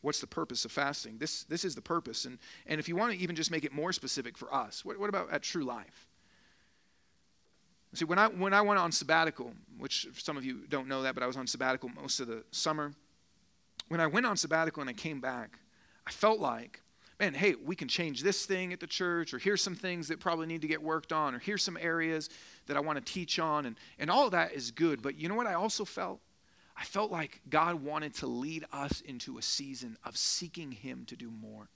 What's the purpose of fasting? This is the purpose. And if you want to even just make it more specific for us, what about at True Life? See, when I went on sabbatical, which some of you don't know that, but I was on sabbatical most of the summer. When I went on sabbatical and I came back, I felt like, man, hey, we can change this thing at the church, or here's some things that probably need to get worked on, or here's some areas that I want to teach on, and all of that is good. But you know what I also felt? I felt like God wanted to lead us into a season of seeking him to do more,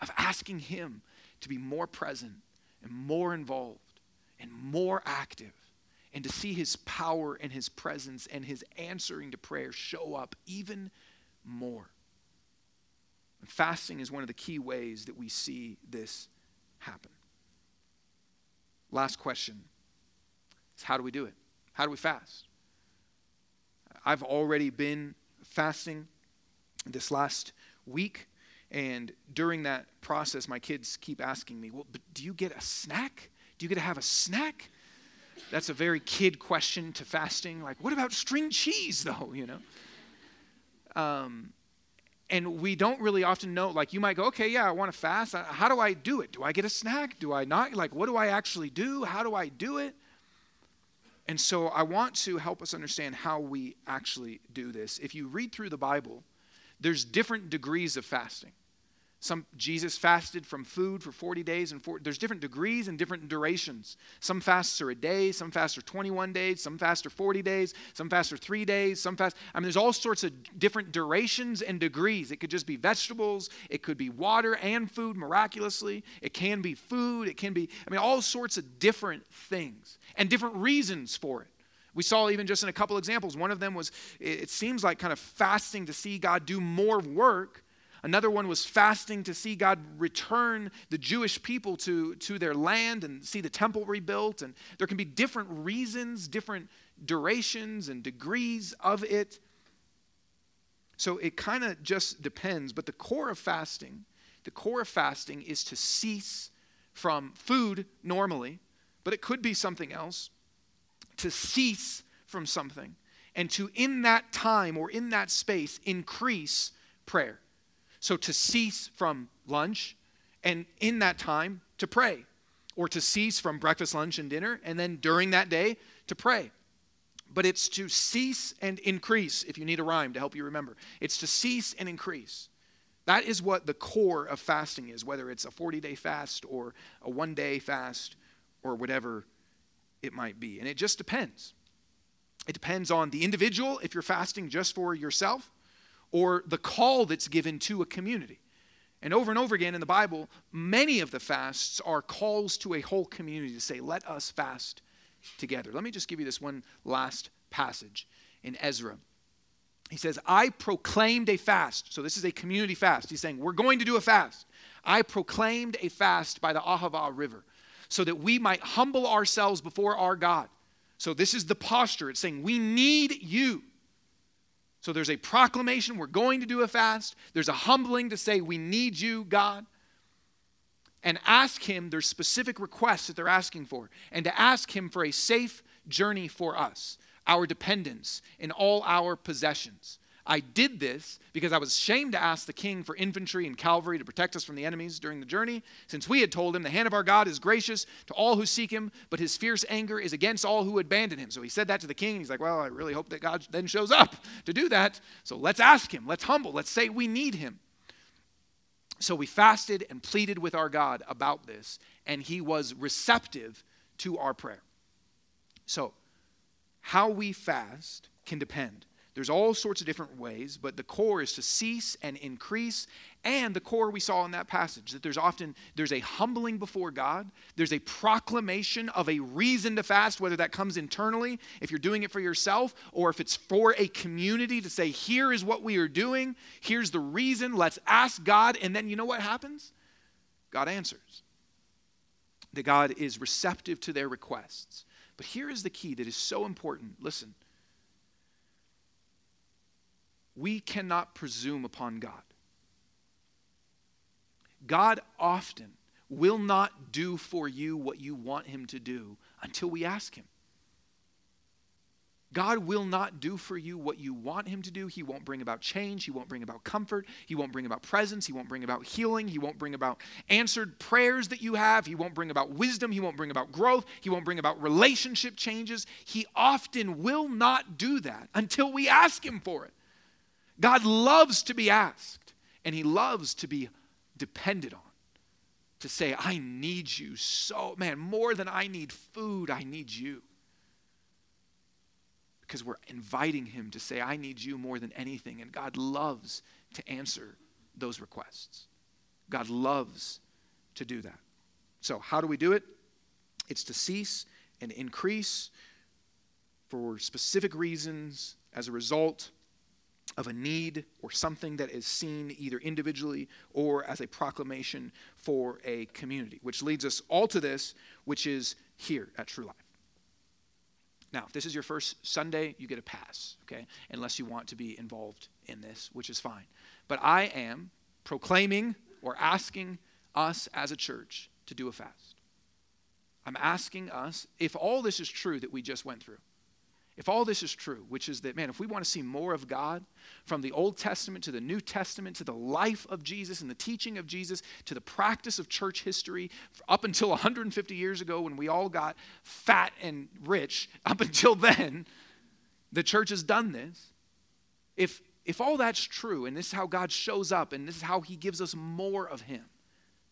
of asking him to be more present and more involved and more active, and to see his power and his presence and his answering to prayer show up even more. And fasting is one of the key ways that we see this happen. Last question is, how do we do it? How do we fast? I've already been fasting this last week, and during that process, my kids keep asking me, well, but do you get a snack? Do you get to have a snack? That's a very kid question to fasting. Like, what about string cheese, though, you know? And we don't really often know. Like, you might go, okay, yeah, I want to fast. How do I do it? Do I get a snack? Do I not? Like, what do I actually do? How do I do it? And so I want to help us understand how we actually do this. If you read through the Bible, there's different degrees of fasting. Jesus fasted from food for 40 days. There's different degrees and different durations. Some fasts are a day. Some fasts are 21 days. Some fasts are 40 days. Some fasts are 3 days. There's all sorts of different durations and degrees. It could just be vegetables. It could be water and food miraculously. It can be food. It can be, all sorts of different things and different reasons for it. We saw even just in a couple examples. One of them was, it seems like kind of fasting to see God do more work. Another one was fasting to see God return the Jewish people to their land and see the temple rebuilt. And there can be different reasons, different durations and degrees of it. So it kind of just depends. But the core of fasting is to cease from food normally, but it could be something else, to cease from something and to, in that time or in that space, increase prayer. So to cease from lunch and in that time to pray, or to cease from breakfast, lunch, and dinner, and then during that day to pray. But it's to cease and increase, if you need a rhyme to help you remember. It's to cease and increase. That is what the core of fasting is, whether it's a 40-day fast or a one-day fast or whatever it might be. And it just depends. It depends on the individual, if you're fasting just for yourself, or the call that's given to a community. And over again in the Bible, many of the fasts are calls to a whole community to say, let us fast together. Let me just give you this one last passage in Ezra. He says, I proclaimed a fast. So this is a community fast. He's saying, we're going to do a fast. I proclaimed a fast by the Ahava River so that we might humble ourselves before our God. So this is the posture. It's saying, we need you. So there's a proclamation, we're going to do a fast. There's a humbling to say, we need you, God. And ask him, there's specific requests that they're asking for. And to ask him for a safe journey for us, our dependence, and all our possessions. I did this because I was ashamed to ask the king for infantry and cavalry to protect us from the enemies during the journey, since we had told him the hand of our God is gracious to all who seek him, but his fierce anger is against all who abandon him. So he said that to the king. And he's like, well, I really hope that God then shows up to do that. So let's ask him. Let's humble. Let's say we need him. So we fasted and pleaded with our God about this, and he was receptive to our prayer. So how we fast can depend. There's all sorts of different ways, but the core is to cease and increase. And the core we saw in that passage, that there's a humbling before God. There's a proclamation of a reason to fast, whether that comes internally, if you're doing it for yourself, or if it's for a community to say, here is what we are doing. Here's the reason. Let's ask God. And then you know what happens? God answers. That God is receptive to their requests. But here is the key that is so important. Listen. We cannot presume upon God. God often will not do for you what you want him to do until we ask him. God will not do for you what you want him to do. He won't bring about change. He won't bring about comfort. He won't bring about presence. He won't bring about healing. He won't bring about answered prayers that you have. He won't bring about wisdom. He won't bring about growth. He won't bring about relationship changes. He often will not do that until we ask him for it. God loves to be asked, and he loves to be depended on, to say, I need you so, man, more than I need food, I need you. Because we're inviting him to say, I need you more than anything, and God loves to answer those requests. God loves to do that. So how do we do it? It's to cease and increase for specific reasons as a result of a need or something that is seen either individually or as a proclamation for a community, which leads us all to this, which is here at True Life. Now, if this is your first Sunday, you get a pass, okay? Unless you want to be involved in this, which is fine. But I am proclaiming or asking us as a church to do a fast. I'm asking us, if all this is true that we just went through, if all this is true, which is that, man, if we want to see more of God, from the Old Testament to the New Testament, to the life of Jesus and the teaching of Jesus, to the practice of church history, up until 150 years ago when we all got fat and rich, up until then, the church has done this. If all that's true, and this is how God shows up, and this is how he gives us more of him,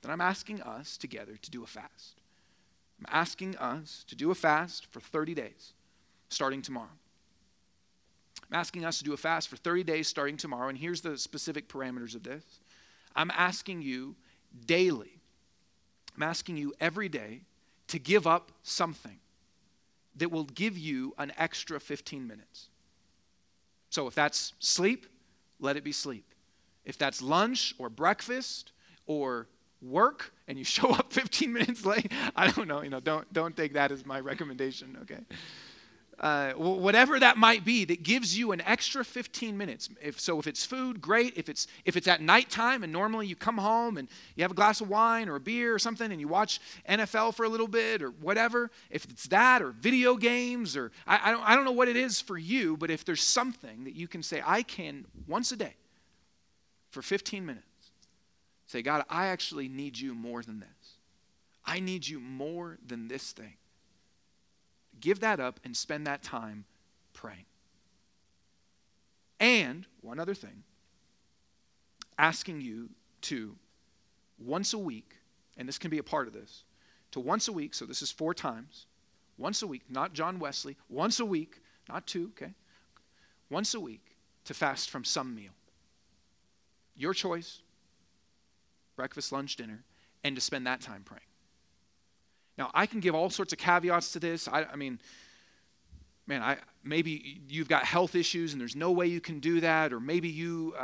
then I'm asking us together to do a fast. I'm asking us to do a fast for 30 days. Starting tomorrow. I'm asking us to do a fast for 30 days starting tomorrow, and here's the specific parameters of this. I'm asking you daily, I'm asking you every day to give up something that will give you an extra 15 minutes. So if that's sleep, let it be sleep. If that's lunch or breakfast or work, and you show up 15 minutes late, I don't know, don't take that as my recommendation, okay? Whatever that might be that gives you an extra 15 minutes. If it's food, great. If it's at nighttime and normally you come home and you have a glass of wine or a beer or something and you watch NFL for a little bit or whatever, if it's that or video games or I don't know what it is for you, but if there's something that you can say, I can once a day for 15 minutes say, God, I actually need you more than this. I need you more than this thing. Give that up and spend that time praying. And one other thing, asking you to once a week, and this can be a part of this, to once a week, so this is 4 times, once a week, not John Wesley, once a week, not 2, okay? Once a week to fast from some meal. Your choice, breakfast, lunch, dinner, and to spend that time praying. Now, I can give all sorts of caveats to this. Maybe you've got health issues and there's no way you can do that, or maybe you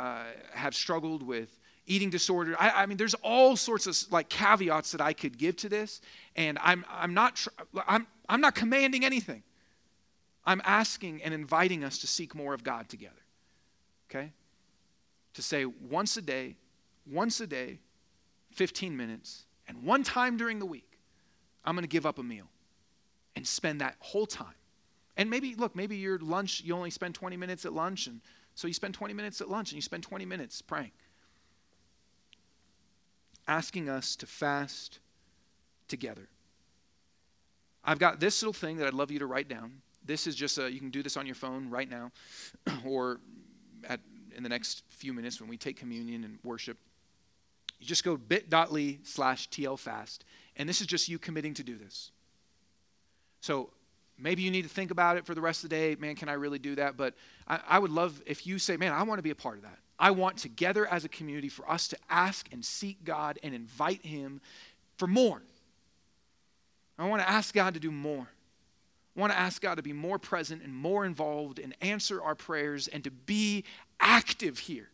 have struggled with eating disorder. There's all sorts of like caveats that I could give to this, and I'm not commanding anything. I'm asking and inviting us to seek more of God together. Okay? To say once a day, 15 minutes, and one time during the week, I'm going to give up a meal and spend that whole time. And maybe your lunch, you only spend 20 minutes at lunch, and so you spend 20 minutes at lunch and you spend 20 minutes praying. Asking us to fast together. I've got this little thing that I'd love you to write down. This is just you can do this on your phone right now or in the next few minutes when we take communion and worship. You just go bit.ly/TLFast. And this is just you committing to do this. So maybe you need to think about it for the rest of the day. Man, can I really do that? But I would love if you say, man, I want to be a part of that. I want together as a community for us to ask and seek God and invite him for more. I want to ask God to do more. I want to ask God to be more present and more involved and answer our prayers and to be active here,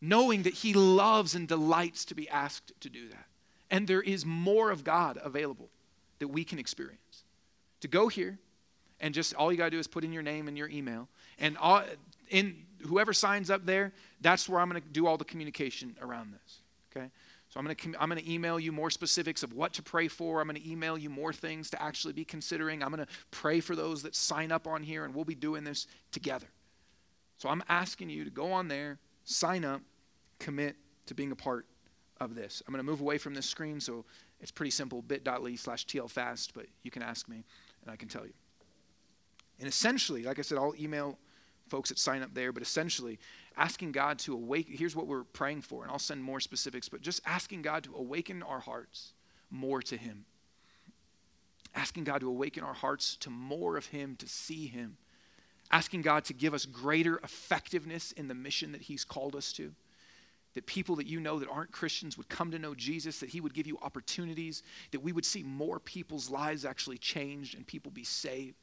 knowing that he loves and delights to be asked to do that. And there is more of God available that we can experience. To go here and just all you got to do is put in your name and your email. And all, in whoever signs up there, that's where I'm going to do all the communication around this, okay? So I'm going to email you more specifics of what to pray for. I'm going to email you more things to actually be considering. I'm going to pray for those that sign up on here, and we'll be doing this together. So I'm asking you to go on there, sign up, commit to being a part of this. I'm going to move away from this screen, so it's pretty simple, bit.ly/TLFast, but you can ask me, and I can tell you. And essentially, like I said, I'll email folks that sign up there, but essentially asking God to awaken, here's what we're praying for, and I'll send more specifics, but just asking God to awaken our hearts more to him. Asking God to awaken our hearts to more of him, to see him. Asking God to give us greater effectiveness in the mission that he's called us to. That people that you know that aren't Christians would come to know Jesus, that he would give you opportunities, that we would see more people's lives actually changed and people be saved.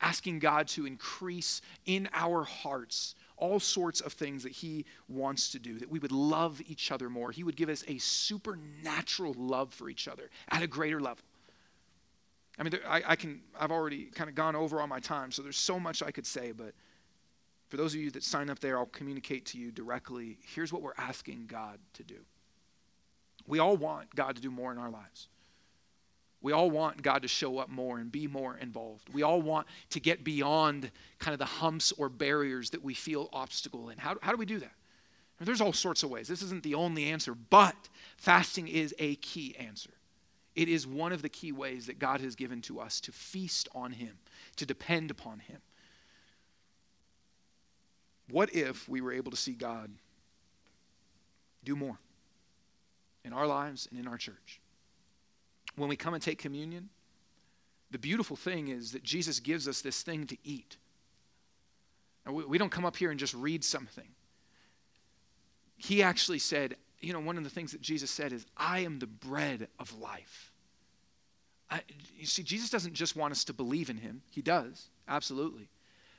Asking God to increase in our hearts all sorts of things that he wants to do, that we would love each other more. He would give us a supernatural love for each other at a greater level. I mean, I've already kind of gone over all my time, so there's so much I could say, but for those of you that sign up there, I'll communicate to you directly. Here's what we're asking God to do. We all want God to do more in our lives. We all want God to show up more and be more involved. We all want to get beyond kind of the humps or barriers that we feel obstacle in. How do we do that? I mean, there's all sorts of ways. This isn't the only answer, but fasting is a key answer. It is one of the key ways that God has given to us to feast on him, to depend upon him. What if we were able to see God do more in our lives and in our church? When we come and take communion, the beautiful thing is that Jesus gives us this thing to eat. And we don't come up here and just read something. He actually said, you know, one of the things that Jesus said is, I am the bread of life. You see, Jesus doesn't just want us to believe in him. He does, absolutely.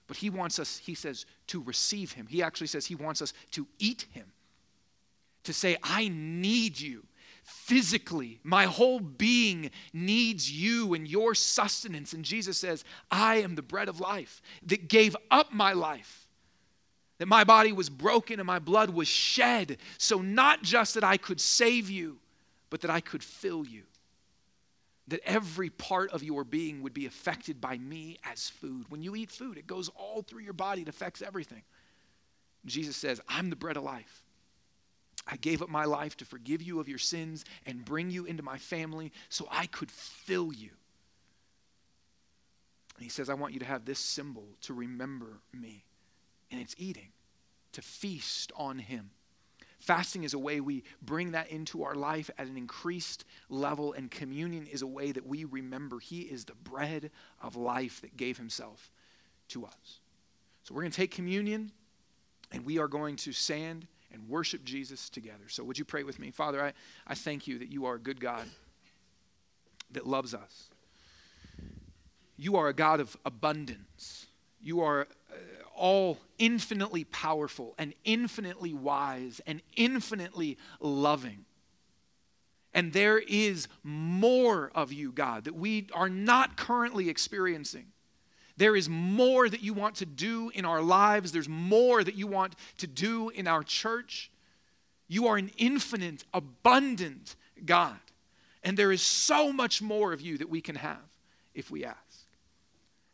But he wants us, he says, to receive him. He actually says he wants us to eat him. To say, I need you. Physically, my whole being needs you and your sustenance. And Jesus says, I am the bread of life that gave up my life, that my body was broken and my blood was shed. So not just that I could save you, but that I could fill you, that every part of your being would be affected by me as food. When you eat food, it goes all through your body. It affects everything. Jesus says, I'm the bread of life. I gave up my life to forgive you of your sins and bring you into my family so I could fill you. And he says, I want you to have this symbol to remember me. And it's eating, to feast on him. Fasting is a way we bring that into our life at an increased level, and communion is a way that we remember he is the bread of life that gave himself to us. So we're going to take communion, and we are going to stand and worship Jesus together. So would you pray with me? Father, I thank you that you are a good God that loves us. You are a God of abundance. You are all infinitely powerful and infinitely wise and infinitely loving. And there is more of you, God, that we are not currently experiencing. There is more that you want to do in our lives. There's more that you want to do in our church. You are an infinite, abundant God. And there is so much more of you that we can have if we ask.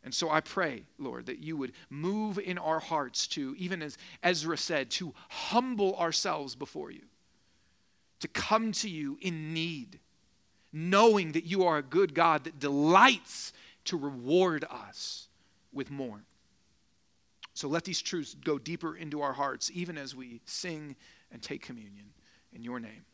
And so I pray, Lord, that you would move in our hearts to, even as Ezra said, to humble ourselves before you, to come to you in need, knowing that you are a good God that delights to reward us with more. So let these truths go deeper into our hearts, even as we sing and take communion. in your name.